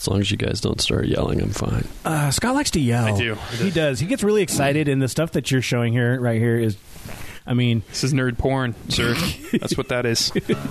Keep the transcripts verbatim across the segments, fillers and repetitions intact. As long as you guys don't start yelling, I'm fine. Uh, Scott likes to yell. I do. He does. He gets really excited, and the stuff that you're showing here, right here, is, I mean... This is nerd porn, sir. That's what that is. Incorporated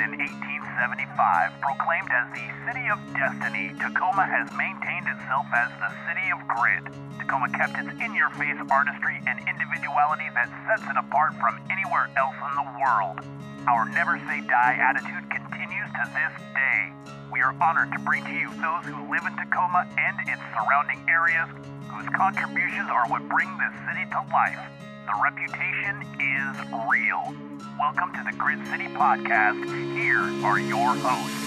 in eighteen seventy-five, proclaimed as the City of Destiny, Tacoma has maintained itself as the City of Grit. Tacoma kept its in-your-face artistry and individuality that sets it apart from anywhere else in the world. Our never-say-die attitude continues to this day. We are honored to bring to you those who live in Tacoma and its surrounding areas, whose contributions are what bring this city to life. The reputation is real. Welcome to the Grit City Podcast. Here are your hosts.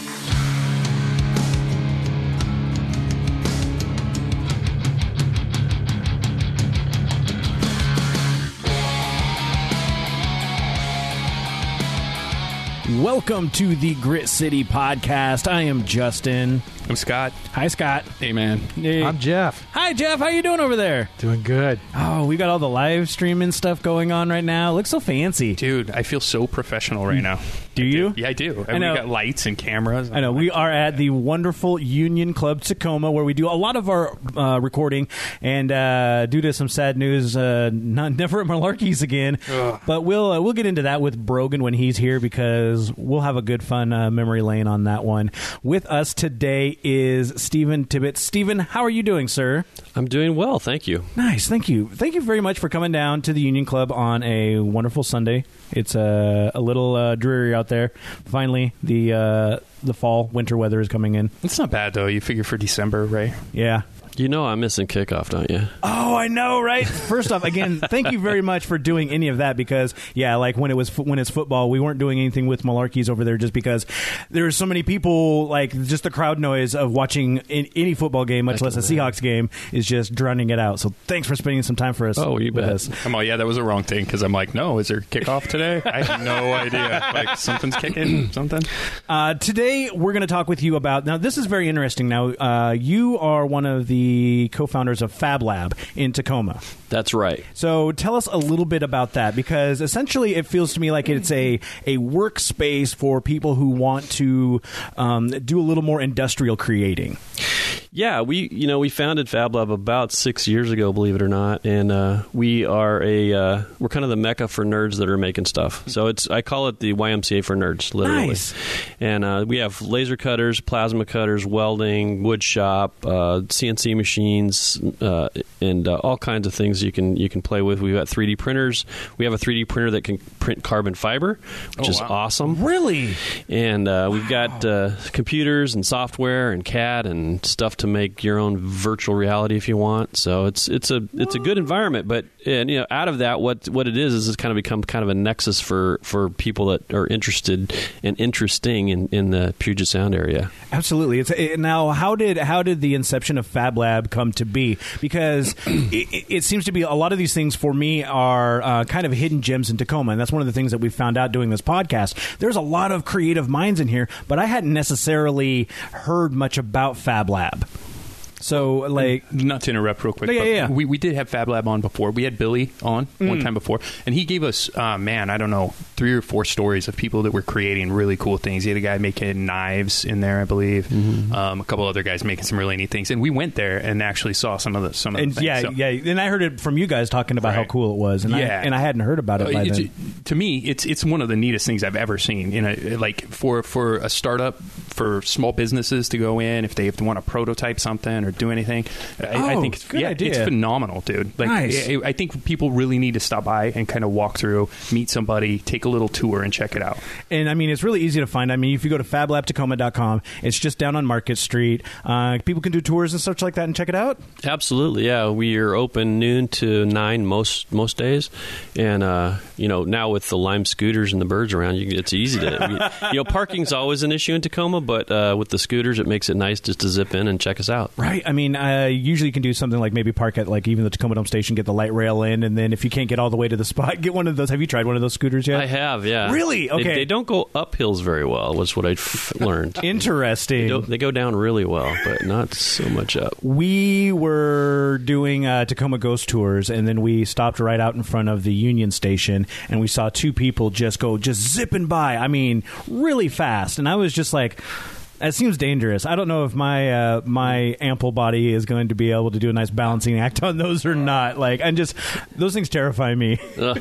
Welcome to the Grit City Podcast. I am Justin. I'm Scott. Hi, Scott. Hey, man. Hey. I'm Jeff. Hi, Jeff. How you doing over there? Doing good. Oh, we got all the live streaming stuff going on right now. Looks so fancy. Dude, I feel so professional right now. Do I you? Do. Yeah, I do. I, I know. We got lights and cameras. I know. We are at the wonderful Union Club Tacoma, where we do a lot of our uh, recording. And uh, due to some sad news, uh, not never at Malarkey's again. Ugh. But we'll uh, we'll get into that with Brogan when he's here, because we'll have a good fun uh, memory lane on that one. With us today is Stephen Tibbetts. Stephen, how are you doing, sir? I'm doing well, thank you. Nice, thank you. Thank you very much for coming down to the Union Club on a wonderful Sunday. It's uh, a little uh, dreary out there. Finally, the uh, the fall, winter weather is coming in. It's not bad, though. You figure for December, right? Yeah. You know I'm missing kickoff, don't you? Oh, I know, right? First off, again, thank you very much for doing any of that, because, yeah, like when it was when it's football, we weren't doing anything with Malarkey's over there, just because there were so many people, like just the crowd noise of watching in, any football game, much less a Seahawks game, is just drowning it out. So thanks for spending some time for us. Oh, you bet. Us. Come on, yeah, that was the wrong thing, because I'm like, no, is there kickoff today? I have no idea. Like something's kicking, something. Uh, today we're going to talk with you about, now this is very interesting. Now, uh, you are one of the The co-founders of FabLab in Tacoma. That's right. So tell us a little bit about that, because essentially it feels to me like it's a, a workspace for people who want to um, do a little more industrial creating. Yeah, we you know we founded FabLab about six years ago, believe it or not, and uh, we are a uh, we're kind of the mecca for nerds that are making stuff. So it's I call it the Y M C A for nerds, literally. Nice. And uh, we have laser cutters, plasma cutters, welding, wood shop, uh, C N C machines, uh, and uh, all kinds of things you can you can play with. We've got three D printers. We have a three D printer that can print carbon fiber, which oh, is wow. awesome. Really? And uh, wow. we've got uh, computers and software and C A D and stuff to make your own virtual reality if you want. So it's it's a it's a good environment. But and you know, out of that, what what it is is it's kind of become kind of a nexus for for people that are interested and interesting in, in the Puget Sound area. Absolutely. It's it, now how did how did the inception of FabLab come to be? Because it, it seems to be a lot of these things for me are uh, kind of hidden gems in Tacoma, and that's one of the things that we found out doing this podcast. There's a lot of creative minds in here, but I hadn't necessarily heard much about FabLab. So, like... Not to interrupt real quick, yeah, but yeah, yeah. We, we did have FabLab on before. We had Billy on mm. one time before, and he gave us, uh, man, I don't know, three or four stories of people that were creating really cool things. He had a guy making knives in there, I believe. Mm-hmm. Um, a couple other guys making some really neat things. And we went there and actually saw some of the, some of and, the things. Yeah, so. yeah. And I heard it from you guys talking about right. how cool it was, and, yeah. I, and I hadn't heard about it by it's, then. To me, it's it's one of the neatest things I've ever seen. In a, like, for, for a startup, for small businesses to go in, if they, if they want to prototype something or do anything. I, oh, I think it's, yeah, it's phenomenal, dude. Like, nice. I, I think people really need to stop by and kind of walk through, meet somebody, take a little tour, and check it out. And I mean, it's really easy to find. I mean, if you go to fab lab tacoma dot com, it's just down on Market Street. Uh, people can do tours and such like that and check it out. Absolutely, yeah. We are open noon to nine most most days, and uh, you know, now with the Lime Scooters and the birds around, you, it's easy to. you know, parking's always an issue in Tacoma, but uh, with the scooters, it makes it nice just to zip in and check us out. Right. I, I mean, uh, usually you can do something like maybe park at like even the Tacoma Dome Station, get the light rail in, and then if you can't get all the way to the spot, get one of those. Have you tried one of those scooters yet? I have, yeah. Really? Okay. They, they don't go up hills very well, was what I f- learned. Interesting. They, they go down really well, but not so much up. We were doing uh, Tacoma Ghost Tours, and then we stopped right out in front of the Union Station, and we saw two people just go just zipping by. I mean, really fast. And I was just like... That seems dangerous. I don't know if my uh, my ample body is going to be able to do a nice balancing act on those or not. Like, and just those things terrify me. uh,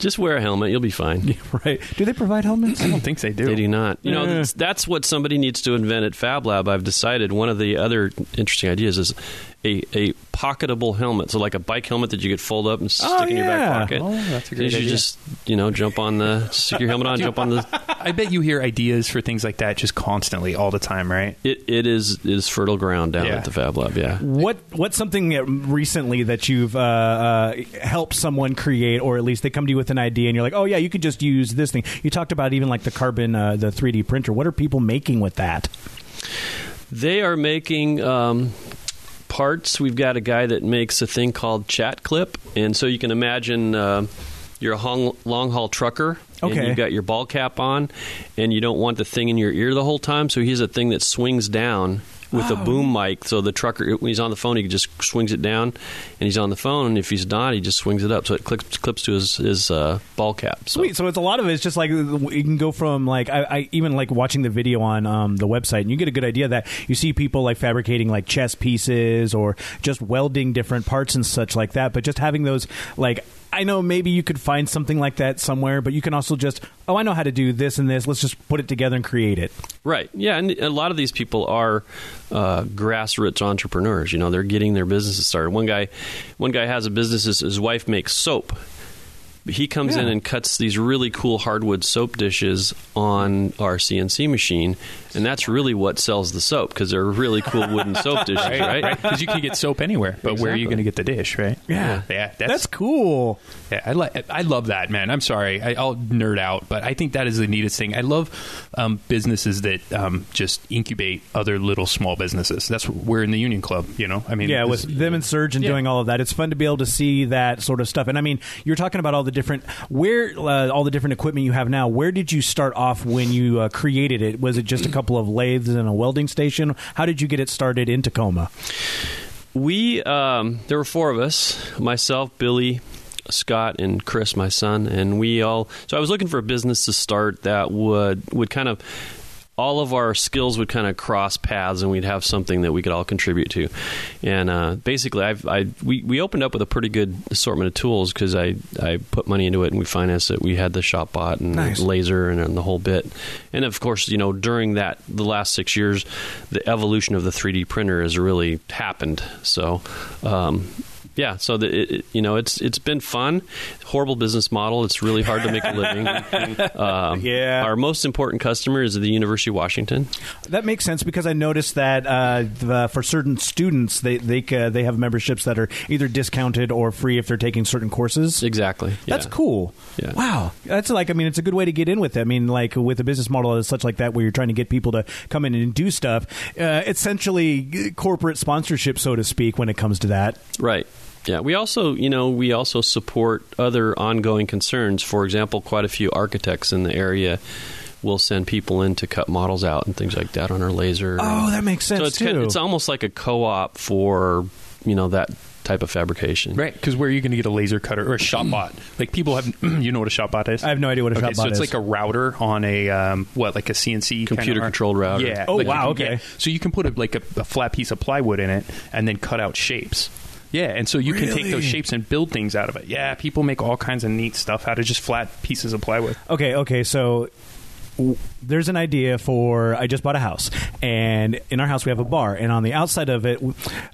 just wear a helmet; you'll be fine. Yeah, right? Do they provide helmets? I don't think they do. They do not. You know, that's, that's what somebody needs to invent at FabLab. I've decided one of the other interesting ideas is a, a pocketable helmet, so like a bike helmet that you could fold up and stick oh, in yeah. your back pocket. Oh, that's a great idea. You just you know jump on the stick your helmet on, jump on the. I bet you hear ideas for things like that just constantly. Constantly, all the time, right? It it is it is fertile ground down yeah. at the Fab Lab. Yeah. What what's something that recently that you've uh, uh, helped someone create, or at least they come to you with an idea, and you're like, oh yeah, you could just use this thing. You talked about even like the carbon, uh, the three D printer. What are people making with that? They are making. Um parts. We've got a guy that makes a thing called Chat Clip, and so you can imagine uh, you're a long, long haul trucker, okay. and you've got your ball cap on, and you don't want the thing in your ear the whole time, so he's a thing that swings down with oh. a boom mic, so the trucker, when he's on the phone, he just swings it down, and he's on the phone, and if he's not, he just swings it up, so it clips, clips to his, his uh, ball cap. So. Sweet, so it's a lot of it's just like, you can go from, like, I, I even like watching the video on um, the website, and you get a good idea that you see people, like, fabricating, like, chess pieces, or just welding different parts and such like that, but just having those, like, I know maybe you could find something like that somewhere, but you can also just, oh, I know how to do this and this. Let's just put it together and create it. Right. Yeah. And a lot of these people are uh, grassroots entrepreneurs. You know, they're getting their businesses started. One guy, one guy has a business. His, his wife makes soap. He comes yeah. in and cuts these really cool hardwood soap dishes on our C N C machine, and that's really what sells the soap, because they're really cool wooden soap dishes, right? Because right? you can get soap anywhere, but exactly. where are you going to get the dish, right? Yeah, yeah, that's, that's cool. Yeah, I like, I love that, man. I'm sorry, I, I'll nerd out, but I think that is the neatest thing. I love um, businesses that um, just incubate other little small businesses. That's we're in the Union Club, you know. I mean, yeah, with them and Surge and yeah. doing all of that, it's fun to be able to see that sort of stuff. And I mean, you're talking about all the different where uh, all the different equipment you have now. Where did you start off when you uh, created it? Was it just a couple of lathes and a welding station? How did you get it started in Tacoma? We um, there were four of us: myself, Billy, Scott, and Chris, my son, and we all. So I was looking for a business to start that would would kind of. All of our skills would kind of cross paths, and we'd have something that we could all contribute to. And uh, basically, I've, I we, we opened up with a pretty good assortment of tools, because I, I put money into it, and we financed it. We had the shop bought and nice. laser and, and the whole bit. And, of course, you know, during that, the last six years, the evolution of the three D printer has really happened. So... Um, Yeah, so the, it, you know it's it's been fun. Horrible business model. It's really hard to make a living. um, yeah, our most important customer is the University of Washington. That makes sense, because I noticed that uh, the, for certain students, they they uh, they have memberships that are either discounted or free if they're taking certain courses. Exactly. Yeah. That's cool. Yeah. Wow, that's like I mean, it's a good way to get in with it. I mean, like with a business model as such like that, where you're trying to get people to come in and do stuff, uh, essentially corporate sponsorship, so to speak, when it comes to that. Right. Yeah, we also, you know, we also support other ongoing concerns. For example, quite a few architects in the area will send people in to cut models out and things like that on our laser. Oh, that makes sense, so it's too. Kind of, it's almost like a co-op for, you know, that type of fabrication. Right, because where are you going to get a laser cutter or a shop bot? Like, people have, you know what a shop bot is? I have no idea what a okay, shop so bot is. So it's like a router on a, um, what, like a C N C? Computer-controlled kind of router. Yeah. Oh, like wow, okay. Get, so you can put, a, like, a, a flat piece of plywood in it and then cut out shapes. Yeah, and so you really? can take those shapes and build things out of it. Yeah, people make all kinds of neat stuff out of just flat pieces of plywood. Okay, okay, so... There's an idea for I just bought a house, and in our house we have a bar, and on the outside of it,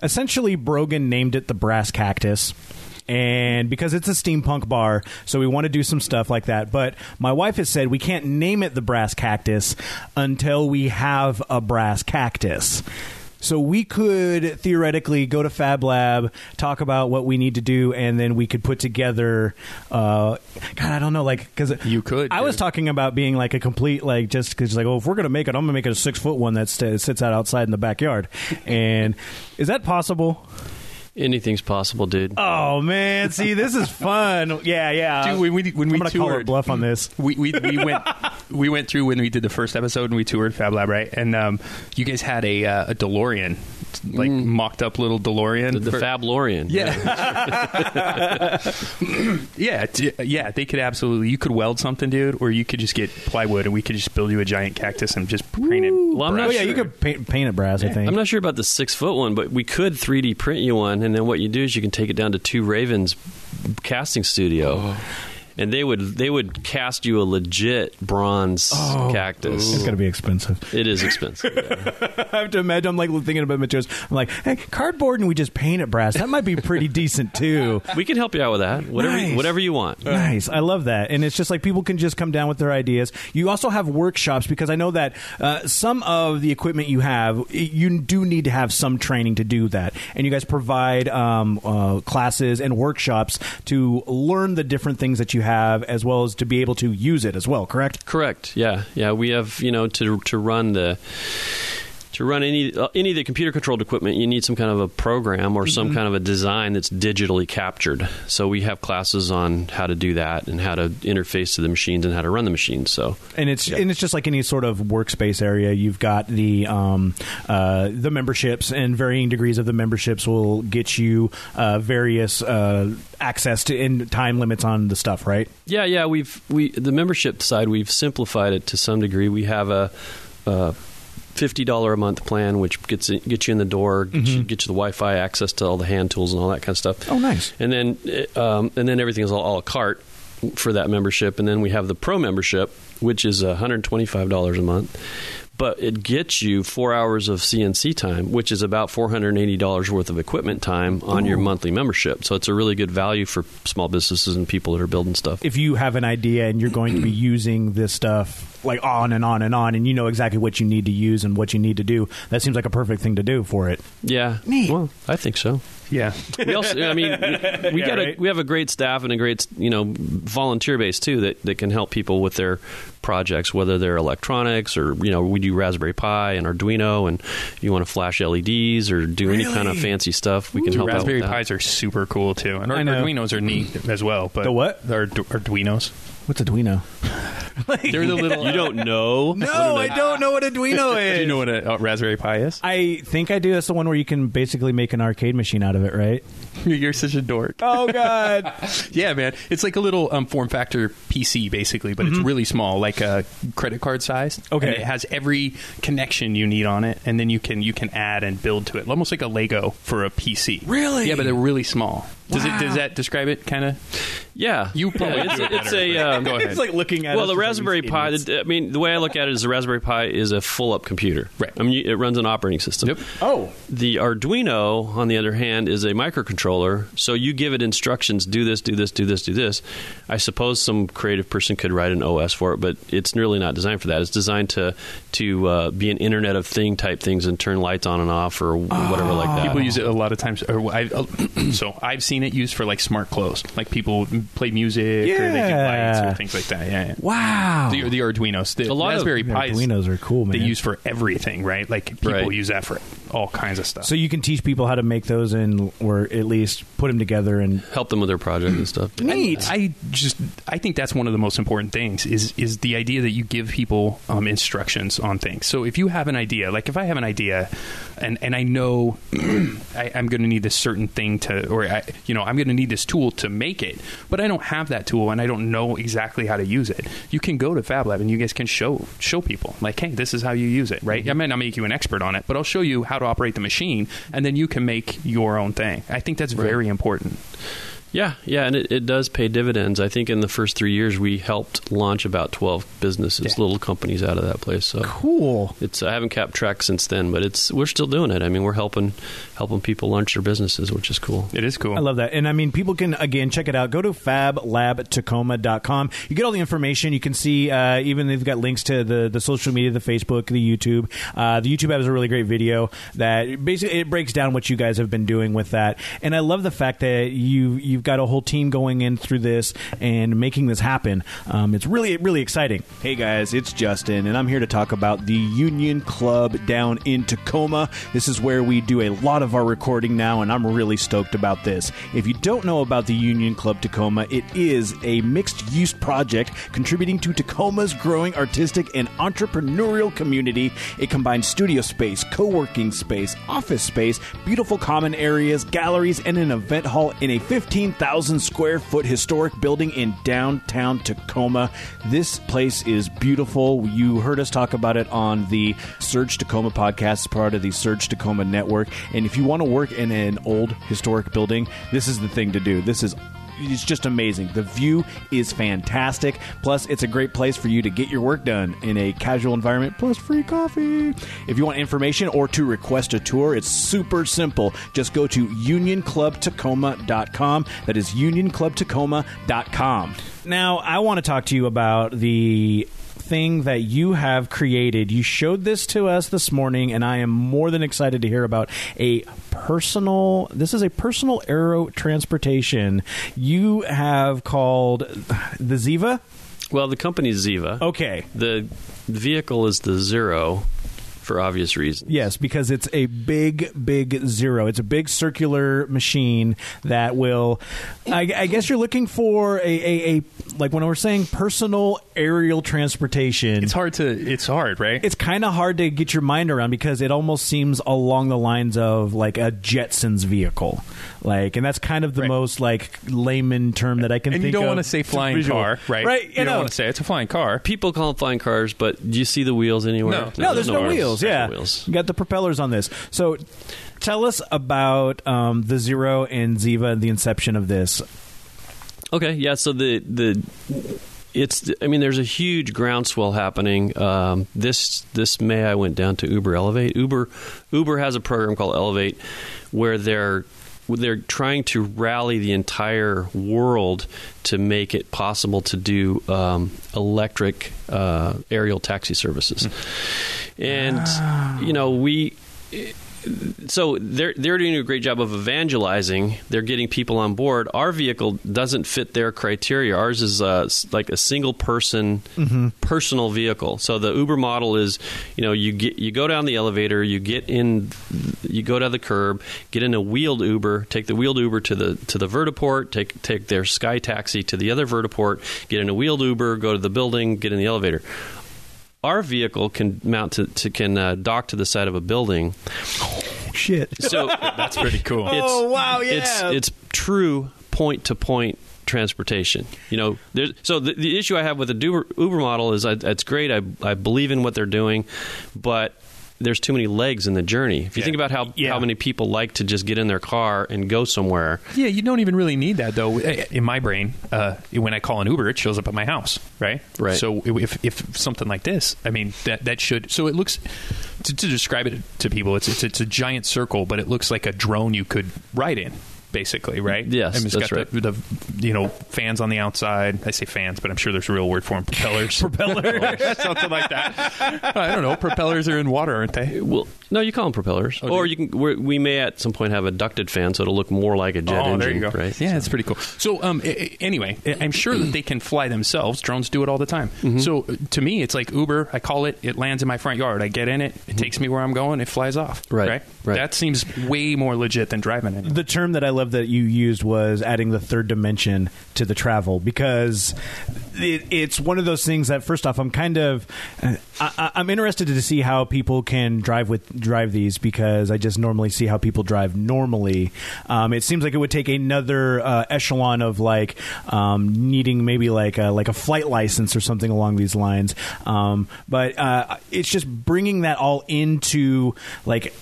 essentially Brogan named it the Brass Cactus, and because it's a steampunk bar, so we want to do some stuff like that. But my wife has said we can't name it the Brass Cactus until we have a brass cactus. So we could theoretically go to FabLab, talk about what we need to do, and then we could put together, uh, God, I don't know, like, because you could. I dude. was talking about being like a complete, like, just because, like, oh, if we're gonna make it, I'm gonna make it a six foot one that st- sits out outside in the backyard. And is that possible? Anything's possible, dude. Oh man, see, this is fun. Yeah, yeah. Dude, when we when we I'm gonna toured, call a bluff on this. We we, we went we went through when we did the first episode and we toured Fab Lab, right? And um, you guys had a uh, a DeLorean. Like mm. mocked up little DeLorean, the, the for, FabLorean. Yeah, yeah, t- yeah. They could absolutely. You could weld something, dude, or you could just get plywood, and we could just build you a giant cactus and just paint it. Well, I'm not oh, sure. Yeah, you could paint, paint it brass. Yeah. I think I'm not sure about the six foot one, but we could three D print you one, and then what you do is you can take it down to Two Ravens casting studio. Oh. And they would they would cast you a legit bronze oh, cactus. It's going to be expensive. It is expensive. Yeah. I have to imagine. I'm like thinking about materials. I'm like, hey, cardboard and we just paint it brass. That might be pretty decent too. We can help you out with that. Whatever, nice. Whatever you want. Nice. I love that. And it's just like people can just come down with their ideas. You also have workshops because I know that uh, some of the equipment you have, you do need to have some training to do that. And you guys provide um, uh, classes and workshops to learn the different things that you have. Have as well as to be able to use it as well, correct? Correct. Yeah, yeah. We have, you know, to to run the to run any any of the computer controlled equipment, you need some kind of a program or some mm-hmm. kind of a design that's digitally captured. So we have classes on how to do that and how to interface to the machines and how to run the machines. So and it's yeah. and it's just like any sort of workspace area. You've got the um, uh, the memberships, and varying degrees of the memberships will get you uh, various. Uh, access to and time limits on the stuff, right? Yeah, yeah. We've we the membership side, we've simplified it to some degree. We have a, a fifty dollars a month plan, which gets gets you in the door, mm-hmm. gets, you, gets you the Wi-Fi access to all the hand tools and all that kind of stuff. Oh, nice. And then um, and then everything is all a la carte for that membership. And then we have the pro membership, which is one hundred twenty-five dollars a month. But it gets you four hours of C N C time, which is about four hundred eighty dollars worth of equipment time on Ooh. Your monthly membership. So it's a really good value for small businesses and people that are building stuff. If you have an idea and you're going to be using this stuff like on and on and on, and you know exactly what you need to use and what you need to do, that seems like a perfect thing to do for it. Yeah. Neat. Well, I think so. Yeah. We also, I mean, we, we yeah, got right? a, we have a great staff and a great, you know, volunteer base too that, that can help people with their projects, whether they're electronics or, you know, we do Raspberry Pi and Arduino, and you want to flash L E Ds or do really? Any kind of fancy stuff, we can Ooh, help Raspberry out with that. Pis are super cool too, and Ar- Arduinos are neat as well. But the what? The Ardu- Arduinos. What's Arduino? Like, they're the little. You don't know? No, don't I don't know what Arduino is. Do you know what a uh, Raspberry Pi is? I think I do. That's the one where you can basically make an arcade machine out of it, right? You're such a dork. Oh God. Yeah, man. It's like a little um, form factor P C, basically, but mm-hmm. it's really small, like a credit card size. Okay. And it has every connection you need on it, and then you can you can add and build to it, almost like a Lego for a P C. Really? Yeah, but they're really small. Does wow. it? Does that describe it? Kind of. Yeah, you probably. Yeah, it's, it it's a. Um, go ahead. It's like looking at. Well, the Raspberry Pi. The, I mean, the way I look at it is the Raspberry Pi is a full-up computer. Right. I mean, it runs an operating system. Yep. Oh. The Arduino, on the other hand, is a microcontroller. So you give it instructions: do this, do this, do this, do this. I suppose some creative person could write an O S for it, but it's really not designed for that. It's designed to to uh, be an Internet of Thing type things and turn lights on and off or oh. whatever like that. People use it a lot of times. Or I, so I've seen it used for like smart clothes, like people. Play music yeah. or they do lights or things like that. Yeah, yeah. Wow. The, the Arduinos. The a lot Raspberry of Pis, Arduinos are cool, man. They use for everything, right? Like people right. use that for all kinds of stuff. So you can teach people how to make those and or at least put them together and help them with their project and stuff. Neat. I, I just I think that's one of the most important things is is the idea that you give people um, instructions on things. So if you have an idea, like if I have an idea and, and I know I, I'm going to need this certain thing to or I, you know I'm going to need this tool to make it, but I don't have that tool and I don't know exactly how to use it. You can go to FabLab and you guys can show show people like, hey, this is how you use it, right? Mm-hmm. I might not make you an expert on it, but I'll show you how to operate the machine and then you can make your own thing. I think that's right. very important. Yeah, yeah, and it, it does pay dividends. I think in the first three years, we helped launch about twelve businesses, yeah. little companies out of that place. So cool. It's I haven't kept track since then, but it's we're still doing it. I mean, we're helping helping people launch their businesses, which is cool. It is cool. I love that. And, I mean, people can, again, check it out. Go to fab lab tacoma dot com. You get all the information. You can see uh, even they've got links to the, the social media, the Facebook, the YouTube. Uh, the YouTube app is a really great video that basically it breaks down what you guys have been doing with that. And I love the fact that you you've you've got a whole team going in through this and making this happen. Um, it's really, really exciting. Hey guys, it's Justin, and I'm here to talk about the Union Club down in Tacoma. This is where we do a lot of our recording now, and I'm really stoked about this. If you don't know about the Union Club Tacoma, it is a mixed-use project contributing to Tacoma's growing artistic and entrepreneurial community. It combines studio space, co-working space, office space, beautiful common areas, galleries, and an event hall in a fifteen thousand square foot historic building in downtown Tacoma. This place is beautiful. You heard us talk about it on the Surge Tacoma podcast, part of the Surge Tacoma network. And if you want to work in an old historic building, this is the thing to do. This is It's just amazing. The view is fantastic. Plus, it's a great place for you to get your work done in a casual environment, plus free coffee. If you want information or to request a tour, it's super simple. Just go to union club tacoma dot com. That is union club tacoma dot com. Now, I want to talk to you about the thing that you have created. You showed this to us this morning, and I am more than excited to hear about a personal, this is a personal aero transportation. You have called the Zeva? Well, the company's Zeva. Okay. The vehicle is the Zero, for obvious reasons. Yes, because it's a big, big Zero. It's a big circular machine that will, I, I guess you're looking for a, a, a, like when we're saying personal aerial transportation. It's hard to, it's hard, right? It's kind of hard to get your mind around because it almost seems along the lines of like a Jetsons vehicle. Like, and that's kind of the right. most like layman term that I can and think of. And you don't want to say flying visual. car, right? Right. You, you know, don't want to say it's a flying car. People call them flying cars, but do you see the wheels anywhere? No, no, no there's, there's no, no wheels. Yeah, wheels. You got the propellers on this. So tell us about um, the Zero and Zeva and the inception of this. Okay, yeah, so the, the it's, I mean, there's a huge groundswell happening. Um, this this May I went down to Uber Elevate. Uber Uber has a program called Elevate where they're they're trying to rally the entire world to make it possible to do um, electric uh, aerial taxi services. And, wow. you know, we... So they're, they're doing a great job of evangelizing. They're getting people on board. Our vehicle doesn't fit their criteria. Ours is a, like a single-person mm-hmm. personal vehicle. So the Uber model is, you know, you get you go down the elevator, you get in, you go down the curb, get in a wheeled Uber, take the wheeled Uber to the to the vertiport, take take their Sky Taxi to the other vertiport, get in a wheeled Uber, go to the building, get in the elevator. Our vehicle can mount to, to can uh, dock to the side of a building. Oh, shit! So that's pretty cool. It's, oh wow! Yeah, it's, it's true point to point transportation. You know, so the, the issue I have with the Uber, Uber model is I, it's great. I I believe in what they're doing, but there's too many legs in the journey. If you yeah. think about how, yeah. how many people like to just get in their car and go somewhere. Yeah, you don't even really need that, though. In my brain, uh, when I call an Uber, it shows up at my house, right? Right. So if if something like this, I mean, that that should... So it looks... To, to describe it to people, it's, it's it's a giant circle, but it looks like a drone you could ride in, basically, right? Yes, I mean, it's that's got right. The, the, you know, fans on the outside. I say fans, but I'm sure there's a real word for them. Propellers. Propellers. Something like that. I don't know. Propellers are in water, aren't they? Well, no, you call them propellers. Oh, or you can. We're, we may at some point have a ducted fan, so it'll look more like a jet oh, engine. Oh, there you go. Right? Yeah, so. It's pretty cool. So, um, anyway, I'm sure that they can fly themselves. Drones do it all the time. Mm-hmm. So, to me, it's like Uber. I call it. It lands in my front yard. I get in it. It mm-hmm. takes me where I'm going. It flies off. Right. Right. right. That seems way more legit than driving it. The term that I love that you used was adding the third dimension to the travel, because it, it's one of those things that, first off, I'm kind of I, I'm interested to see how people can drive with. drive these, because I just normally see how people drive normally. Um, it seems like it would take another uh, echelon of like um, needing maybe like a, like a flight license or something along these lines. Um, but uh, it's just bringing that all into like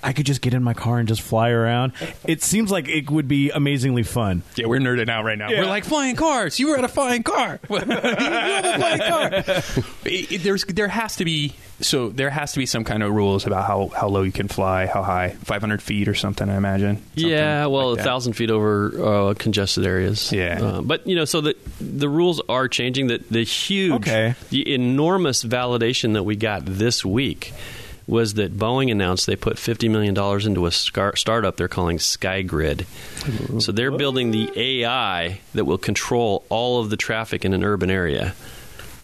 I could just get in my car and just fly around. It seems like it would be amazingly fun. Yeah, we're nerding out right now. Yeah. We're like, flying cars. You were at a flying car. You have a flying car. It, it, there's, there has to be so there has to be some kind of rules about how, how low you can fly, how high, five hundred feet or something, I imagine. Something yeah, well, like one thousand feet over uh, congested areas. Yeah. Uh, but, you know, so the, the rules are changing. The, the huge, okay. the enormous validation that we got this week was that Boeing announced they put fifty million dollars into a scar- startup they're calling SkyGrid. So they're building the A I that will control all of the traffic in an urban area.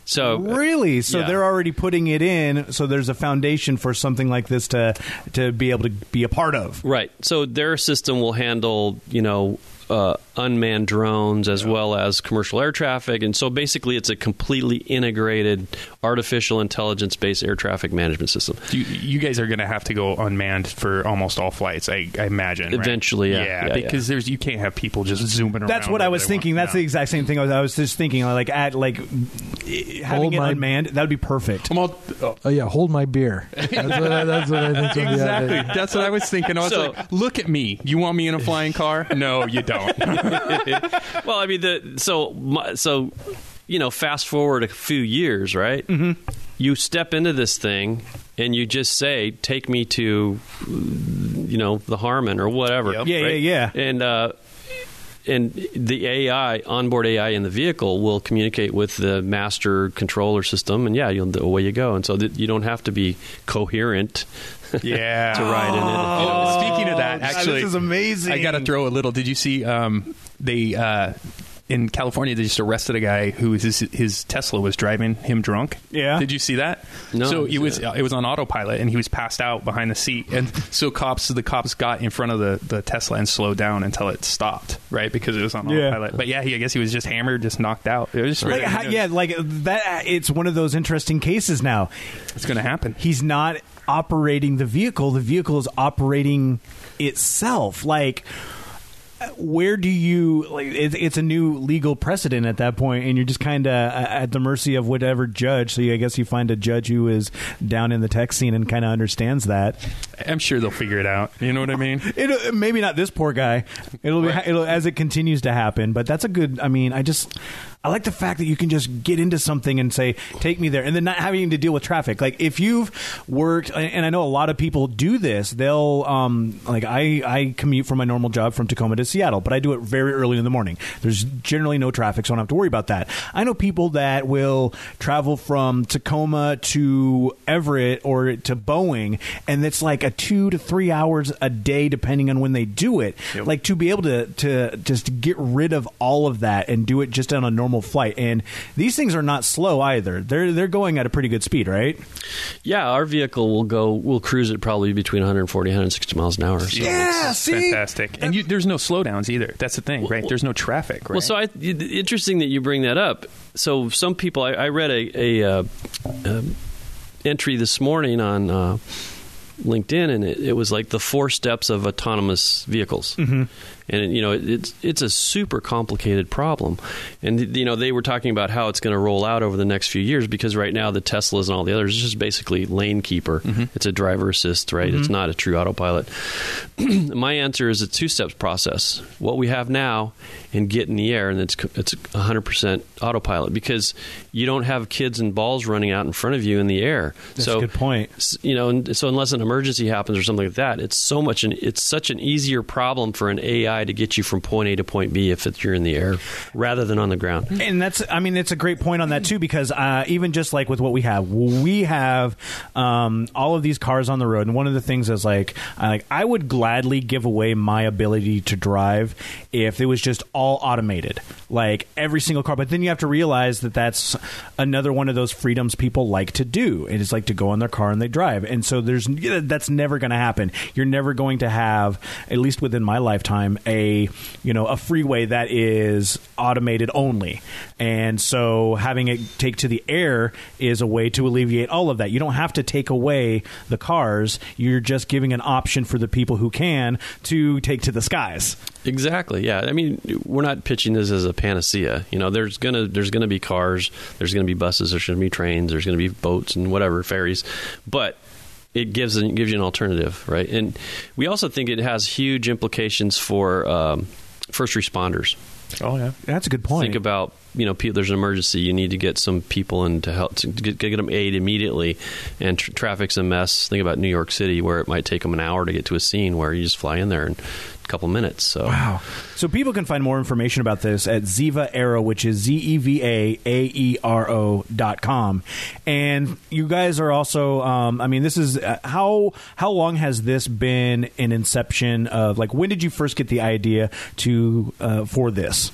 So really? So yeah. They're already putting it in, so there's a foundation for something like this to to be able to be a part of. Right. So their system will handle, you know, uh, unmanned drones as yeah. well as commercial air traffic. And so basically it's a completely integrated artificial intelligence-based air traffic management system. You, you guys are going to have to go unmanned for almost all flights, I, I imagine. Eventually, right? yeah. yeah. Yeah, because yeah. there's you can't have people just zooming around. That's what I was thinking. That's yeah. the exact same thing. I was, I was just thinking, like, at, like... Having hold it unmanned, that would be perfect. All, oh. oh yeah, hold my beer. That's what I, that's what I think. Exactly. Yeah, yeah. That's what I was thinking. I was so, like, look at me. You want me in a flying car? No, you don't. Well, I mean, the, so my, so you know, fast forward a few years, right? Mm-hmm. You step into this thing and you just say, "Take me to, you know, the Harmon or whatever." Yep. Yeah, right? yeah, yeah. And. uh And the A I, onboard A I in the vehicle will communicate with the master controller system, and yeah, you'll, away you go. And so th- you don't have to be coherent yeah. to ride in it. Oh, you know, speaking of that, actually, this is amazing. I got to throw a little. Did you see um, they, uh, in California, they just arrested a guy who his, his Tesla was driving him drunk? Yeah. Did you see that? No. So it was, it was on autopilot, and he was passed out behind the seat. And so cops the cops got in front of the, the Tesla and slowed down until it stopped, right? Because it was on autopilot. Yeah. But yeah, he, I guess he was just hammered, just knocked out. It was just really like, how, yeah, like that. It's one of those interesting cases now. It's going to happen. He's not operating the vehicle. The vehicle is operating itself. Like... Where do you like? It, it's a new legal precedent at that point, and you're just kind of at the mercy of whatever judge. So you, I guess you find a judge who is down in the tech scene and kind of understands that. I'm sure they'll figure it out. You know what I mean? It, maybe not this poor guy. It'll be right. it'll as it continues to happen. But that's a good. I mean, I just. I like the fact that you can just get into something and say, take me there, and then not having to deal with traffic. Like, if you've worked, and I know a lot of people do this, they'll, um, like, I, I commute from my normal job from Tacoma to Seattle, but I do it very early in the morning. There's generally no traffic, so I don't have to worry about that. I know people that will travel from Tacoma to Everett or to Boeing, and it's like a two to three hours a day, depending on when they do it. Yep. Like, to be able to, to just get rid of all of that and do it just on a normal flight. And these things are not slow either. They're they're going at a pretty good speed, right? Yeah, our vehicle will go, we'll cruise at probably between one forty, one sixty miles an hour. So yeah, see? Fantastic. That, and you, there's no slowdowns either. That's the thing, well, right? There's no traffic, right? Well, so I, interesting that you bring that up. So some people, I, I read a, a uh, uh, entry this morning on uh, LinkedIn, and it, it was like the four steps of autonomous vehicles. Mm-hmm. And, you know, it's it's a super complicated problem. And, you know, they were talking about how it's going to roll out over the next few years because right now the Teslas and all the others is just basically lane keeper. Mm-hmm. It's a driver assist, right? Mm-hmm. It's not a true autopilot. My answer is a two-step process. What we have now and get in the air, and it's it's one hundred percent autopilot because you don't have kids and balls running out in front of you in the air. That's so, a good point. You know, and so unless an emergency happens or something like that, it's so much an, it's such an easier problem for an A I to get you from point A to point B if it's, you're in the air rather than on the ground. And that's, I mean, it's a great point on that too, because uh, even just like with what we have, we have um, all of these cars on the road. And one of the things is like, I, like, I would gladly give away my ability to drive if it was just all automated, like every single car. But then you have to realize that that's another one of those freedoms people like to do. It is like to go in their car and they drive. And so there's, that's never going to happen. You're never going to have, at least within my lifetime, a you know a freeway that is automated only. And so having it take to the air is a way to alleviate all of that. You don't have to take away the cars. You're just giving an option for the people who can to take to the skies. Exactly. Yeah. I mean, we're not pitching this as a panacea. You know, there's gonna there's gonna be cars, there's gonna be buses, there's gonna be trains, there's gonna be boats and whatever, ferries, but it gives it gives you an alternative, right? And we also think it has huge implications for um, first responders. Oh yeah, that's a good point. Think about, you know, people, there's an emergency. You need to get some people in to help to get, get them aid immediately. And tra- traffic's a mess. Think about New York City, where it might take them an hour to get to a scene, where you just fly in there and couple minutes. So. Wow. So people can find more information about this at Zeva Aero, which is Z E V A A E R O dot com. And you guys are also, um, I mean, this is, uh, how how long has this been an inception of, like, when did you first get the idea to uh, for this?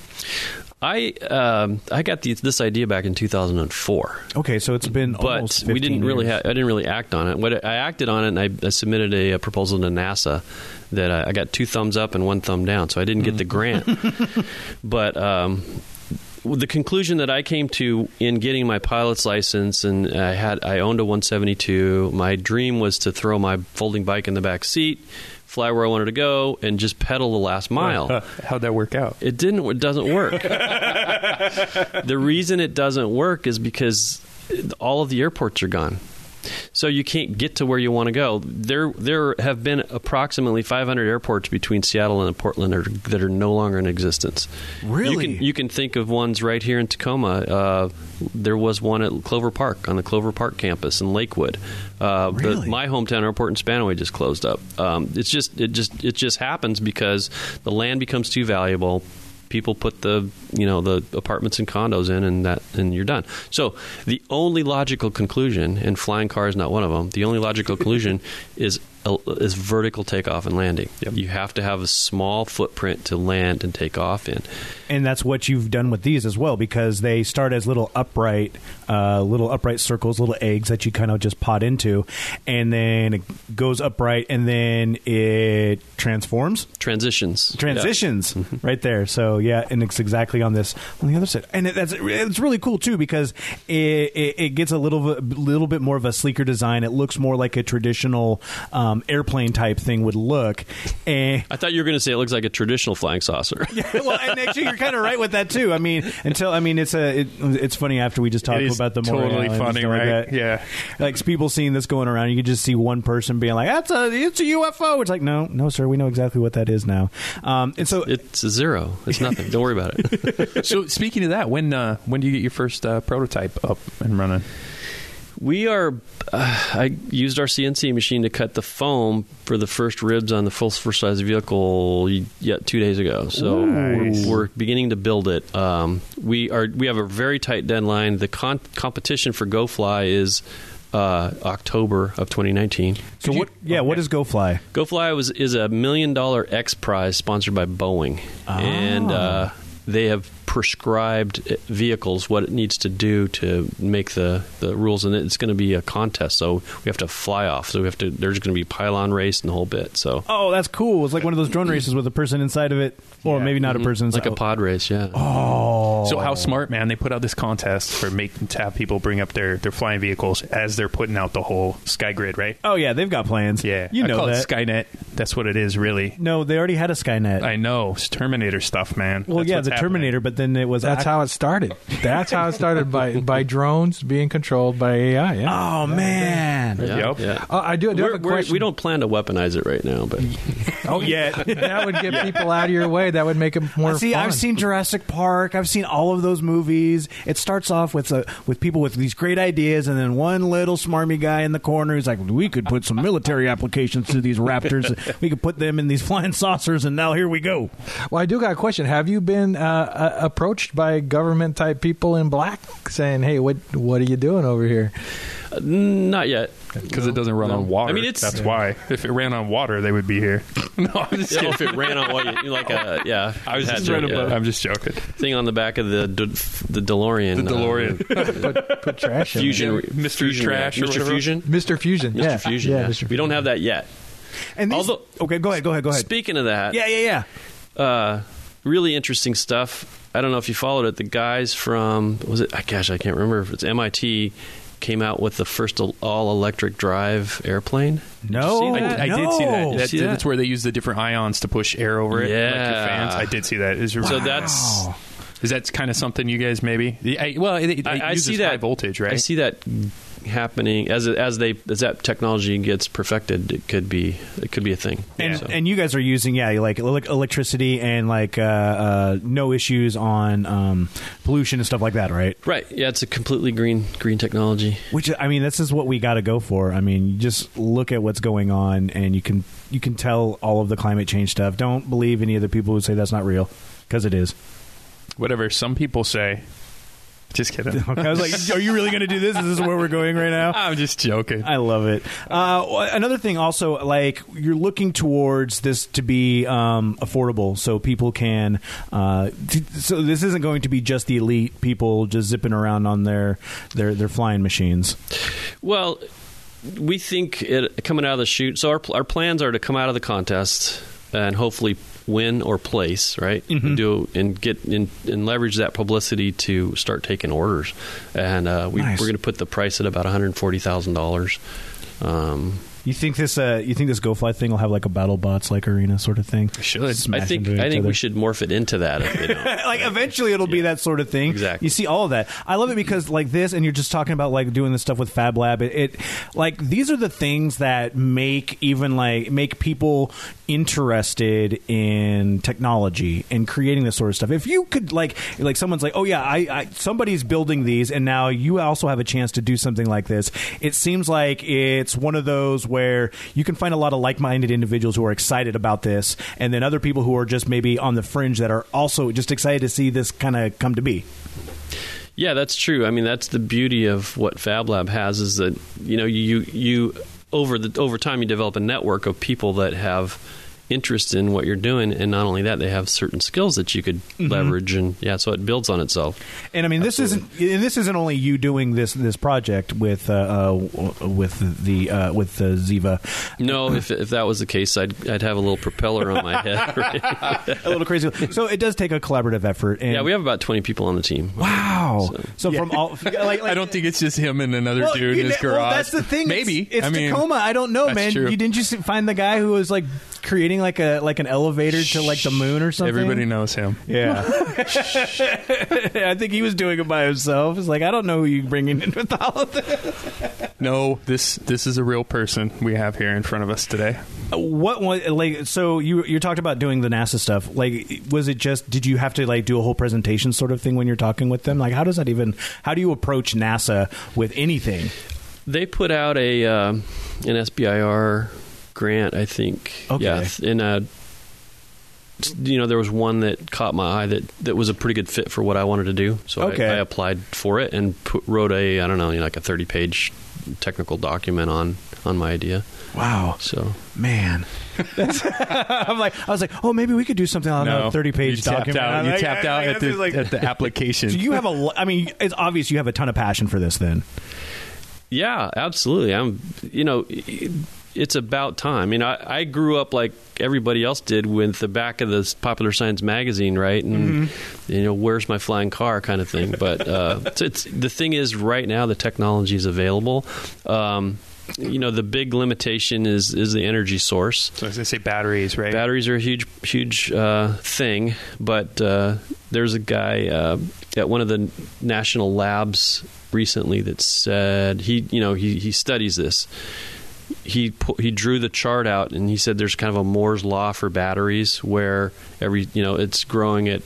I um, I got the, this idea back in two thousand four. Okay, so it's been almost fifteen years. But we didn't really ha- I didn't really act on it. What I acted on it, and I, I submitted a, a proposal to NASA that I, I got two thumbs up and one thumb down, so I didn't get the grant. But um, the conclusion that I came to in getting my pilot's license, and I had I owned a one seventy-two. My dream was to throw my folding bike in the back seat, fly where I wanted to go, and just pedal the last mile. Uh, how'd that work out? It didn't. It doesn't work. The reason it doesn't work is because all of the airports are gone. So you can't get to where you want to go. There there have been approximately five hundred airports between Seattle and Portland are, that are no longer in existence. Really? You can, you can think of ones right here in Tacoma. Uh, there was one at Clover Park, on the Clover Park campus in Lakewood. Uh, really? The, my hometown airport in Spanaway just closed up. Um, it's just it just it just happens because the land becomes too valuable. People put the, you know, the apartments and condos in, and that, and you're done. So the only logical conclusion, and flying car is not one of them, the only logical conclusion is is vertical takeoff and landing. Yep. You have to have a small footprint to land and take off in. And that's what you've done with these as well, because they start as little upright, uh, little upright circles, little eggs that you kind of just pot into, and then it goes upright, and then it transforms, transitions, transitions yeah. right there. So yeah, and it's exactly on this on the other side, and it, that's it's really cool too because it, it, it gets a little a little bit more of a sleeker design. It looks more like a traditional. Um, airplane type thing would look. Eh. I thought you were going to say it looks like a traditional flying saucer. Yeah, well, and actually, you're kind of right with that too. I mean, until I mean, it's a it, it's funny after we just talked about the totally funny, right? Like yeah, like people seeing this going around, you could just see one person being like, "That's a it's a U F O." It's like, no, no, sir, we know exactly what that is now. Um, and it's, so it's a zero. It's nothing. Don't worry about it. So speaking of that, when uh, when do you get your first uh, prototype up and running? We are, uh, I used our C N C machine to cut the foam for the first ribs on the full first size vehicle yeah, two days ago. So nice. we're, we're beginning to build it. Um, we are, we have a very tight deadline. The con- competition for GoFly is uh, October of twenty nineteen. So you, what, yeah, okay. What is GoFly? GoFly was, is a million dollar X prize sponsored by Boeing. Ah. And, uh, they have prescribed vehicles what it needs to do to make the, the rules, and it's going to be a contest. So we have to fly off. So we have to. There's going to be pylon race and the whole bit. So oh, that's cool. It's like one of those drone races with a person inside of it, or yeah. maybe not mm-hmm. a person inside. Like a pod race, yeah. Oh, so how smart, man! They put out this contest for make to have people bring up their, their flying vehicles as they're putting out the whole SkyGrid, right? Oh yeah, they've got plans. Yeah, you I know call that it Skynet. That's what it is, really. No, they already had a Skynet. I know. It's Terminator stuff, man. Well, that's yeah, the happening. Terminator, but then it was. That's act- how it started. That's how it started by by drones being controlled by A I. Yeah. Oh man. Yeah. Yep. Yeah. Uh, I do. I do have a question. We don't plan to weaponize it right now, but oh yeah, that would get yeah. people out of your way. That would make it more. I see, fun. I've seen Jurassic Park. I've seen all of those movies. It starts off with a, with people with these great ideas, and then one little smarmy guy in the corner is like, "We could put some military applications to these Raptors. We could put them in these flying saucers." And now here we go. Well, I do got a question. Have you been uh, uh, approached by government type people in black saying, "Hey, what what are you doing over here?" Uh, not yet. Because no, it doesn't run no. on water. I mean, it's, that's yeah. why. If it ran on water, they would be here. No, I'm just kidding. If it ran on water, you like a yeah. I was just joking. Yeah. I'm just joking. Thing on the back of the De- the DeLorean. The DeLorean. Uh, put, put trash in. Fusion, yeah. Mister Fusion Trash, Mister Or Fusion, Mister Fusion, Mister yeah. Fusion. Yeah. Yeah. Mister We don't have that yet. And these, although, okay, go ahead, go ahead, go ahead. Speaking of that, yeah, yeah, yeah. Uh, really interesting stuff. I don't know if you followed it. The guys from was it? Gosh, I can't remember if it's M I T. Came out with the first all-electric drive airplane. No, did I, I no. did see that. That, see that. That's where they use the different ions to push air over it. Yeah, fans. I did see that. Is wow. So that's is that kind of something you guys maybe? I, well, it, it, it I, I see that high voltage, right? I see that happening as as they as that technology gets perfected, it could be it could be a thing. And so. And you guys are using yeah like electricity and like uh, uh, no issues on um, pollution and stuff like that, right? Right. Yeah, it's a completely green green technology. Which I mean, this is what we got to go for. I mean, you just look at what's going on, and you can you can tell all of the climate change stuff. Don't believe any of the people who say that's not real, because it is. Whatever some people say. Just kidding. I was like, are you really going to do this? Is this where we're going right now? I'm just joking. I love it. Uh, another thing also, like, you're looking towards this to be um, affordable so people can... Uh, t- so this isn't going to be just the elite people just zipping around on their, their, their flying machines. Well, we think it, coming out of the chute... So our, our plans are to come out of the contest and hopefully... win or place, right? Mm-hmm. And do and get in and leverage that publicity to start taking orders, and uh, we, nice. We're going to put the price at about one hundred forty thousand um, dollars. You think this? Uh, you think this GoFly thing will have like a battle bots like arena sort of thing? Should Smash I think? I think other. We should morph it into that. You know. Like eventually it'll yeah. be that sort of thing. Exactly. You see all of that. I love it because like this, and you're just talking about like doing this stuff with Fab Lab. It, it like these are the things that make even like make people interested in technology and creating this sort of stuff. If you could like like someone's like, oh yeah, I, I somebody's building these, and now you also have a chance to do something like this. It seems like it's one of those where you can find a lot of like-minded individuals who are excited about this, and then other people who are just maybe on the fringe that are also just excited to see this kind of come to be. Yeah, that's true. I mean, that's the beauty of what Fab Lab has is that, you know, you you over the over time you develop a network of people that have interest in what you're doing, and not only that, they have certain skills that you could mm-hmm. leverage, and yeah, so it builds on itself. And I mean, this Absolutely. isn't and this isn't only you doing this this project with uh, uh, with the uh, with the Zeva. No, if if that was the case, I'd I'd have a little propeller on my head, right? A little crazy. So it does take a collaborative effort. And yeah, we have about twenty people on the team. Wow. So, so yeah. from all, like, like, I don't think it's just him and another well, dude in his garage. Well, that's the thing. Maybe it's, it's I mean, Tacoma. I don't know, man. True. You didn't you find the guy who was like creating like a like an elevator to like the moon or something? Everybody knows him. Yeah. I think he was doing it by himself. It's like, I don't know who you bringing in with all of this. No, this this is a real person we have here in front of us today. What was like? So you you talked about doing the NASA stuff. Like, was it just? Did you have to like do a whole presentation sort of thing when you're talking with them? Like, how does that even? How do you approach NASA with anything? They put out a um, an S B I R. Grant, I think. Okay. Yeah, and uh, you know, there was one that caught my eye that, that was a pretty good fit for what I wanted to do. So okay. I, I applied for it and put, wrote a I don't know, you know, like a thirty page technical document on on my idea. Wow. So man, that's, I'm like I was like, oh, maybe we could do something on no, a thirty page document. Out, you like, tapped out I, I, at, the, like, at the application. So you have a. I mean, it's obvious you have a ton of passion for this. Then. Yeah, absolutely. I'm. You know. It, It's about time. You know, I, I grew up like everybody else did with the back of the Popular Science magazine, right? And, mm-hmm. you know, where's my flying car kind of thing. But uh, it's, it's the thing is right now the technology is available. Um, you know, the big limitation is, is the energy source. So I was going to say batteries, right? Batteries are a huge, huge uh, thing. But uh, there's a guy uh, at one of the national labs recently that said he, you know, he, he studies this. He he drew the chart out, and he said there's kind of a Moore's law for batteries, where every you know it's growing at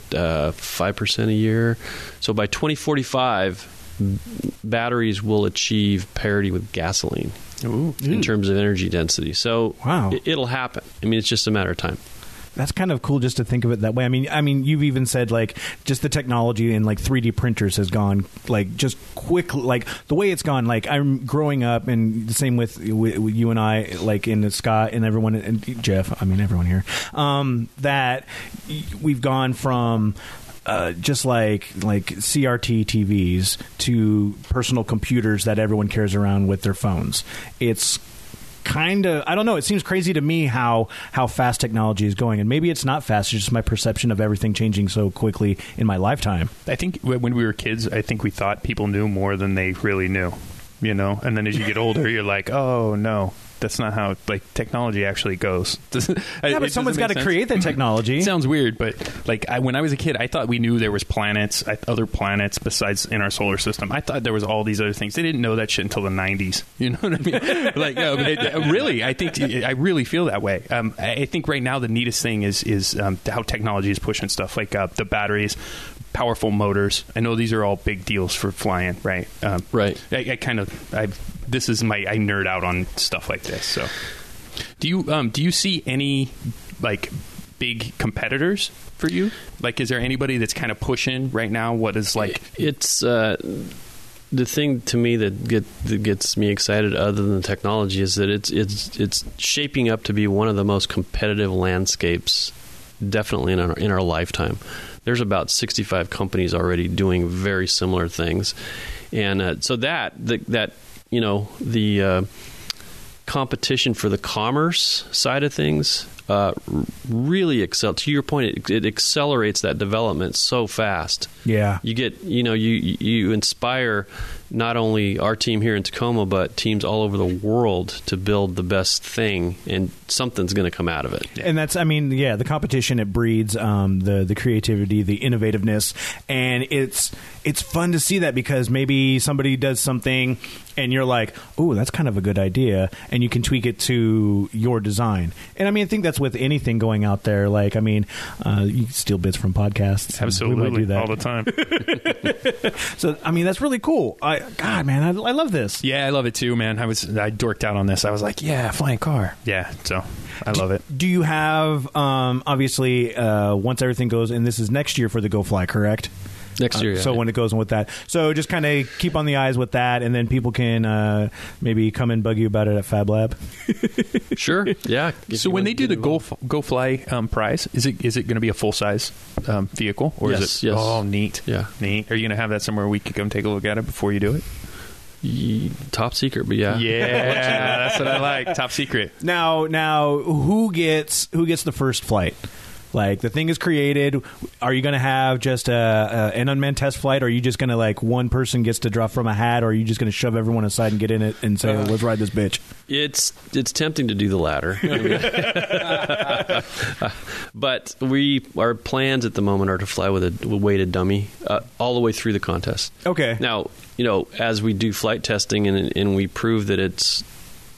five uh, percent a year. So by twenty forty-five, batteries will achieve parity with gasoline Ooh. in terms of energy density. So wow. it, it'll happen. I mean, it's just a matter of time. That's kind of cool just to think of it that way. I mean, I mean, you've even said like just the technology in like three D printers has gone like just quickly, like the way it's gone. Like I'm growing up, and the same with, with, with you and I, like in Scott and everyone and Jeff. I mean, everyone here. Um, that we've gone from. Uh, just like like C R T T Vs to personal computers that everyone carries around with their phones. It's kind of, I don't know, it seems crazy to me how, how fast technology is going. And maybe it's not fast, it's just my perception of everything changing so quickly in my lifetime. I think when we were kids, I think we thought people knew more than they really knew, you know? And then as you get older, you're like, oh, no. that's not how like technology actually goes. Does, yeah, I, but someone's got to create the technology. It sounds weird, but like I, when I was a kid, I thought we knew there was planets, I, other planets besides in our solar system. I thought there was all these other things. They didn't know that shit until the nineties. You know what I mean? Like, no, but it, really, I think I really feel that way. Um, I think right now the neatest thing is is um, how technology is pushing stuff like uh, the batteries. Powerful motors. I know these are all big deals for flying, right? Um, right. I, I kind of, I this is my, I nerd out on stuff like this. So, do you um, do you see any like big competitors for you? Like, is there anybody that's kind of pushing right now? What is like? It's uh, the thing to me that get that gets me excited, other than the technology, is that it's it's it's shaping up to be one of the most competitive landscapes, definitely in our in our lifetime. There's about sixty-five companies already doing very similar things. And uh, so that, the, that you know, the uh, competition for the commerce side of things uh, really, excel- to your point, it, it accelerates that development so fast. Yeah. You get, you know, you, you inspire not only our team here in Tacoma, but teams all over the world to build the best thing, and something's going to come out of it. And that's, I mean, yeah, the competition, it breeds um, the the creativity, the innovativeness, and it's it's fun to see that, because maybe somebody does something and you're like, oh, that's kind of a good idea, and you can tweak it to your design. And I mean, I think that's with anything going out there. Like, I mean, uh, you steal bits from podcasts. Absolutely, we do that all the time. So, I mean, that's really cool. I, God, man, I, I love this. Yeah, I love it too, man. I was I dorked out on this. I was like, yeah, flying car. Yeah, so I love it. Do you have, um, obviously, uh, once everything goes, and this is next year for the GoFly, correct? Next year, uh, yeah. So when it goes on with that. So just kind of keep on the eyes with that, and then people can uh, maybe come and bug you about it at Fab Lab. Sure, yeah. So when they do the Go GoFly um, prize, is it is it going to be a full-size um, vehicle? Or yes, is it, yes. Oh, neat. Yeah. Neat. Are you going to have that somewhere we could come take a look at it before you do it? Top secret, but yeah, yeah, that's what I like. Top secret. Now, now, who gets who gets the first flight? Like, the thing is created. Are you going to have just a, a, an unmanned test flight? Or are you just going to, like, one person gets to draw from a hat? Or are you just going to shove everyone aside and get in it and say, uh, let's ride this bitch? It's it's tempting to do the latter. But we our plans at the moment are to fly with a weighted dummy uh, all the way through the contest. Okay. Now, you know, as we do flight testing and and we prove that it's,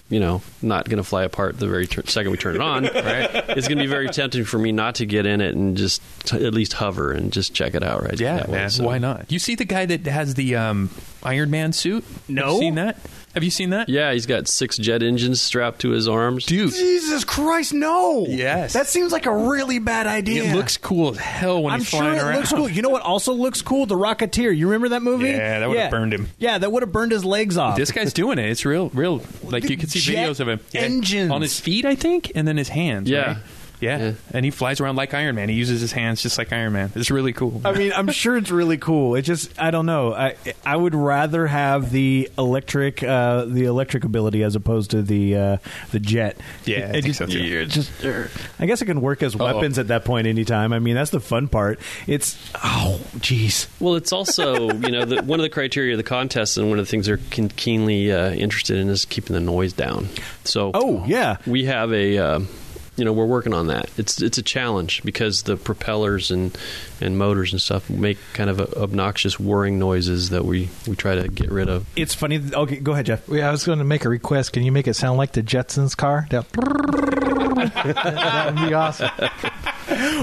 you know, not going to fly apart the very ter- second we turn it on, right? It's going to be very tempting for me not to get in it and just t- at least hover and just check it out, right? Yeah, man. Way, so. Why not? You see the guy that has the um, Iron Man suit? No. Have you seen that? Have you seen that? Yeah, he's got six jet engines strapped to his arms. Dude. Jesus Christ, no. Yes. That seems like a really bad idea. It looks cool as hell when I'm he's sure flying it around. Looks cool. You know what also looks cool? The Rocketeer. You remember that movie? Yeah, that would have yeah. burned him. Yeah, that would have burned his legs off. This guy's doing it. It's real, real. Like, the you can see videos of him. Engines. Yeah. On his feet, I think, and then his hands. Yeah. Right? Yeah. yeah, and he flies around like Iron Man. He uses his hands just like Iron Man. It's really cool. I mean, I'm sure it's really cool. It just, I don't know. I I would rather have the electric, uh, the electric ability as opposed to the uh, the jet. Yeah, it, I, it just, so yeah, just, I guess it can work as weapons Uh-oh. at that point anytime. I mean, that's the fun part. It's oh, geez. Well, it's also you know the, one of the criteria of the contest, and one of the things they're keenly uh, interested in is keeping the noise down. So oh yeah, we have a. Uh, You know, we're working on that. It's it's a challenge because the propellers and, and motors and stuff make kind of a, obnoxious whirring noises that we, we try to get rid of. It's funny. Th- okay, go ahead, Jeff. Yeah, I was going to make a request. Can you make it sound like the Jetsons car? That, that would be awesome.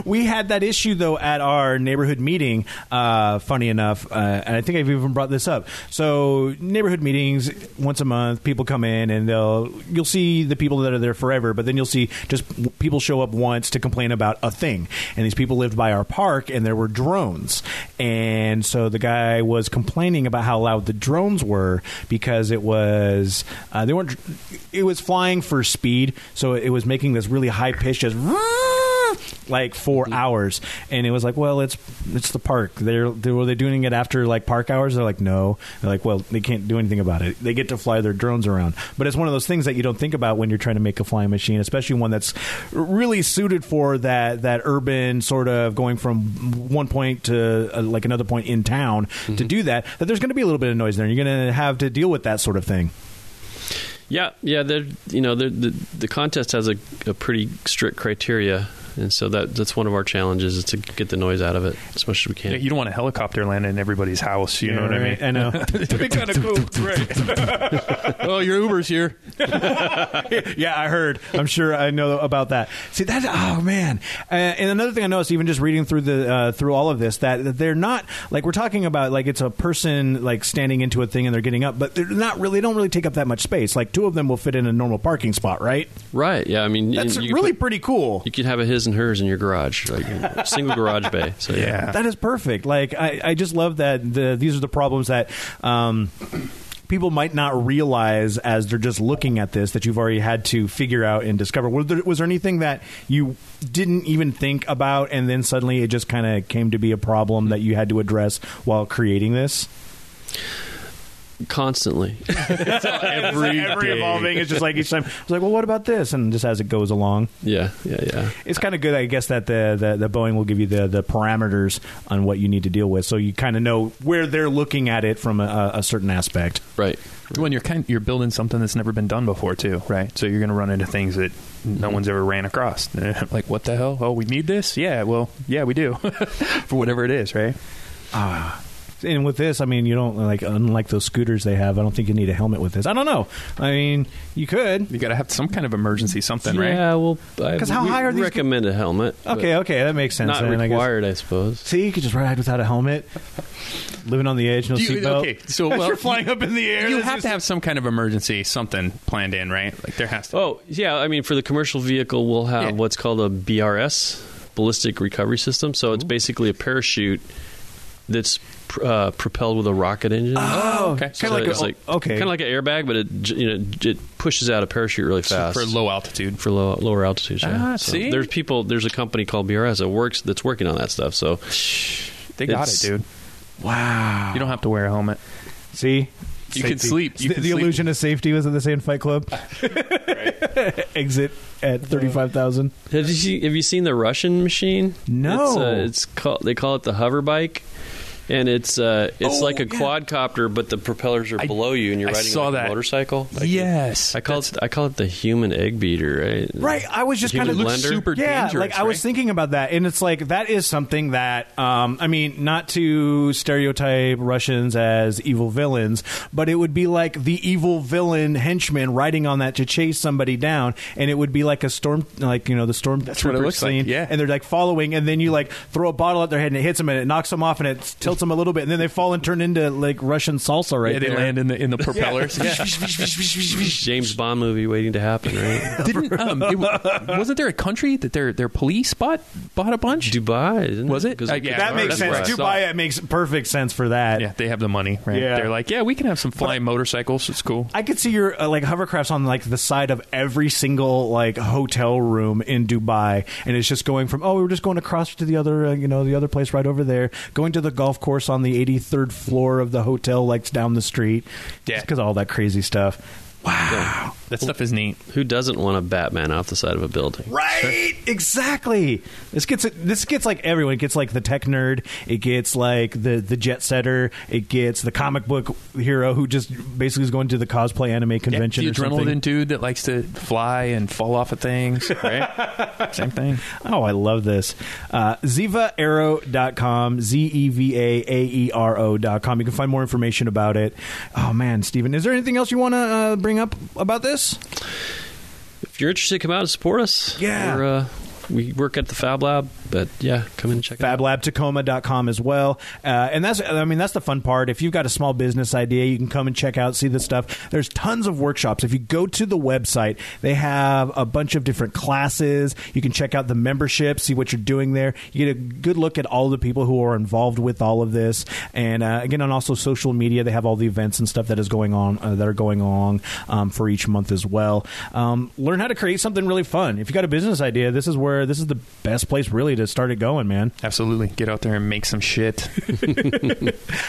We had that issue, though, at our neighborhood meeting, uh, funny enough, uh, and I think I've even brought this up. So neighborhood meetings, once a month, people come in, and they'll you'll see the people that are there forever, but then you'll see just people show up once to complain about a thing. And these people lived by our park, and there were drones. And so the guy was complaining about how loud the drones were because it was uh, they weren't it was flying for speed, so it was making this really high-pitched just like four mm-hmm. hours, and it was like, well, it's it's the park. They're, they're were they doing it after like park hours? They're like, no. They're like, well, they can't do anything about it. They get to fly their drones around, but it's one of those things that you don't think about when you're trying to make a flying machine, especially one that's really suited for that that urban sort of going from one point to uh, like another point in town mm-hmm. to do that. That there's going to be a little bit of noise there. You're going to have to deal with that sort of thing. Yeah, yeah. You know, the the contest has a, a pretty strict criteria, and so that that's one of our challenges is to get the noise out of it as much as we can. Yeah, you don't want a helicopter landing in everybody's house, you yeah, know what right. I mean? I know. It'd be kind of cool, right? Oh, your Uber's here. Yeah, I heard. I'm sure I know about that. See, that, oh, man. Uh, and another thing I noticed, even just reading through the uh, through all of this, that, that they're not, like we're talking about, like it's a person like standing into a thing and they're getting up, but they're not really, they don't really take up that much space. Like two of them will fit in a normal parking spot, right? Right, yeah. I mean, that's you, you really put, pretty cool. You could have a his and hers in your garage, like single garage bay. So yeah. yeah, that is perfect. Like I, I just love that. The, these are the problems that um, people might not realize as they're just looking at this that you've already had to figure out and discover. Was there, was there anything that you didn't even think about, and then suddenly it just kind of came to be a problem that you had to address while creating this? Constantly. It's all, every it's like every day. Evolving. It's just like each time. It's like, well, what about this? And just as it goes along. Yeah, yeah, yeah. It's kind of good, I guess, that the, the, the Boeing will give you the, the parameters on what you need to deal with. So you kind of know where they're looking at it from a, a certain aspect. Right. When you're kind, you're building something that's never been done before, too, right? So you're going to run into things that no mm-hmm. one's ever ran across. Like, what the hell? Oh, we need this? Yeah, well, yeah, we do. For whatever it is, right? Ah. Uh, And with this, I mean, you don't, like, unlike those scooters they have, I don't think you need a helmet with this. I don't know. I mean, you could. You got to have some kind of emergency something, yeah, right? Yeah, well, I how high are these recommend co- a helmet. Okay, okay, that makes sense. Not then, required, I, I suppose. See, you could just ride without a helmet. Living on the edge, no seatbelt. Okay, so well, you're flying you, up in the air. You have to have some kind of emergency something planned in, right? Like, there has to be. Oh, yeah, I mean, for the commercial vehicle, we'll have yeah. what's called a B R S, Ballistic Recovery System. So it's Ooh. basically a parachute that's uh, propelled with a rocket engine. Oh, okay. So kind of like, like, okay. kind of like an airbag, but it you know it pushes out a parachute really fast so for low altitude. For low lower altitude. Yeah. Ah, so see, there's people. There's a company called B R S that works that's working on that stuff. So they got it, dude. Wow. You don't have to wear a helmet. See. You safety. Can sleep. You the, can the sleep. Illusion of safety was in the same Fight Club. Exit at thirty-five thousand. Have you, have you seen the Russian machine? No. It's, uh, it's called, they call it the hover bike. And it's uh, it's oh, like a yeah. quadcopter, but the propellers are I, below you, and you're I riding saw like that. a motorcycle. Like yes, it, I call it I call it the human egg beater, right? Right. I was just kind of looks super yeah, dangerous. Yeah, like I right? was thinking about that, and it's like that is something that um, I mean, not to stereotype Russians as evil villains, but it would be like the evil villain henchman riding on that to chase somebody down, and it would be like a storm, like you know the storm. That's what it looks scene, like. Yeah, and they're like following, and then you like throw a bottle at their head, and it hits them, and it knocks them off, and it tilts them a little bit, and then they fall and turn into like Russian salsa, right? Yeah, they there. land in the in the propellers. Yeah. James Bond movie waiting to happen, right? Didn't um, it, wasn't there a country that their their police bought bought a bunch? Dubai, isn't was it? it? Uh, yeah, that makes sense. Dubai, it makes perfect sense for that. Yeah, they have the money, right? Yeah. They're like, yeah, we can have some flying but motorcycles. It's cool. I could see your uh, like hovercrafts on like the side of every single like hotel room in Dubai, and it's just going from oh, we were just going across to the other uh, you know the other place right over there, going to the golf course. Course on the eighty-third floor of the hotel, like down the street, yeah, because all that crazy stuff. Wow, yeah. That stuff is neat. Who doesn't want a Batman off the side of a building? Right, sure. Exactly. This gets this gets like everyone. It gets like the tech nerd. It gets like the the jet setter. It gets the comic book hero who just basically is going to the cosplay anime convention. Yeah, the adrenaline something. Dude that likes to fly and fall off of things. Right, same thing. Oh, I love this. Uh, Zeva Aero dot com. Z E V A A E R O dot com. You can find more information about it. Oh, man, Stephen, is there anything else you want to uh, bring up about this? If you're interested, come out and support us. Yeah. We're, uh, we work at the Fab Lab, but yeah, come and check it out. Fab Lab Tacoma dot com as well. Uh, and that's, I mean, that's the fun part. If you've got a small business idea, you can come and check out, see the stuff. There's tons of workshops. If you go to the website, they have a bunch of different classes. You can check out the membership, see what you're doing there. You get a good look at all the people who are involved with all of this. And uh, again, on also social media, they have all the events and stuff that is going on, uh, that are going on um, for each month as well. Um, learn how to create something really fun. If you got a business idea, this is where where this is the best place really to start it going, man. Absolutely. Get out there and make some shit.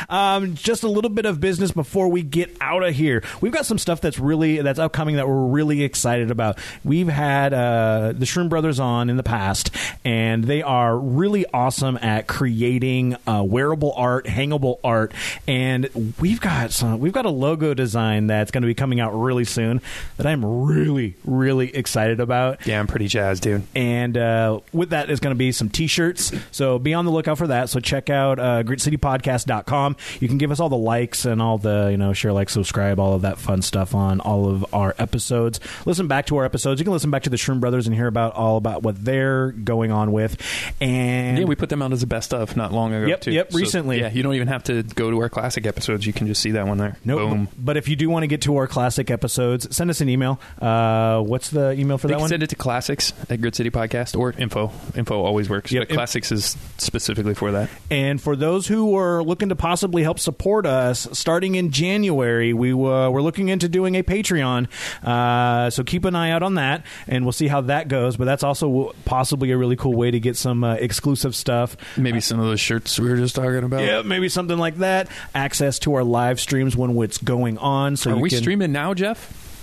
um, just a little bit of business before we get out of here. We've got some stuff that's really that's upcoming that we're really excited about. We've had uh, the Shroom Brothers on in the past, and they are really awesome at creating uh, wearable art, hangable art, and we've got some. We've got a logo design that's going to be coming out really soon that I'm really, really excited about. Yeah, I'm pretty jazzed, dude. And uh, with that is going to be some T-shirts. So be on the lookout for that. So check out uh, grit city podcast dot com. You can give us all the likes and all the, you know, share, like, subscribe, all of that fun stuff on all of our episodes. Listen back to our episodes. You can listen back to the Shroom Brothers and hear about all about what they're going on with. And yeah, we put them out as the best of not long ago. Yep, too. Yep, so, recently. Yeah, you don't even have to go to our classic episodes. You can just see that one there. Nope. Boom. But if you do want to get to our classic episodes, send us an email. Uh, what's the email for they that can one? Send it to classics at Grit City Podcast or info. Info always works. Yep. But classics is specifically for that. And for those who are looking to possibly help support us, starting in January, we, uh, we're looking into doing a Patreon. Uh, so keep an eye out on that, and we'll see how that goes. But that's also possibly a really cool way to get some uh, exclusive stuff. Maybe uh, some of those shirts we were just talking about. Yeah, maybe something like that. Access to our live streams when it's going on. So are we can... streaming now, Jeff?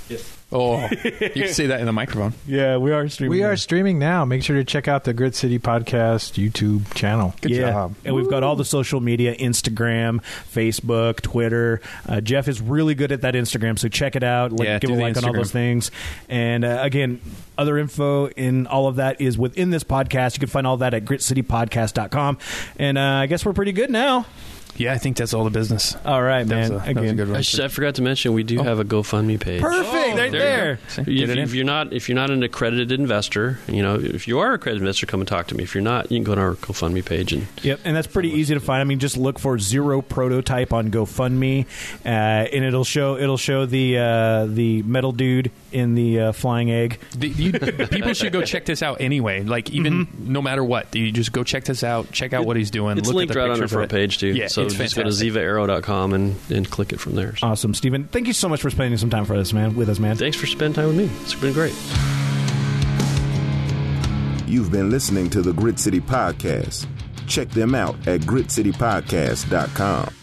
Yes. Oh, you can say that in the microphone. Yeah, we are streaming. We now. are streaming now. Make sure to check out the Grit City Podcast YouTube channel. Good yeah. job. And Woo. We've got all the social media, Instagram, Facebook, Twitter. Uh, Jeff is really good at that Instagram, so check it out. Like, yeah, give a like Instagram. On all those things. And uh, again, other info in all of that is within this podcast. You can find all that at grit city podcast dot com. And uh, I guess we're pretty good now. Yeah, I think that's all the business. All right, man. That was a, that was a good one. I, sh- I forgot to mention we do oh. have a GoFundMe page. Perfect, oh, right there. there. You if, you, if you're not, if you're not an accredited investor, you know, if you are an accredited investor, come and talk to me. If you're not, you can go to our GoFundMe page. And yep, and that's pretty easy to find. I mean, just look for Zero Prototype on GoFundMe, uh, and it'll show it'll show the uh, the metal dude in the uh, flying egg. The, you, people should go check this out anyway. Like even mm-hmm. no matter what, you just go check this out. Check out it, what he's doing. It's look linked at the right on our front page too. Yeah. So it's just fantastic. Go to zeva arrow dot com and, and click it from there. So. Awesome, Stephen. Thank you so much for spending some time for us, man, with us, man. Thanks for spending time with me. It's been great. You've been listening to the Grit City Podcast. Check them out at grit city podcast dot com.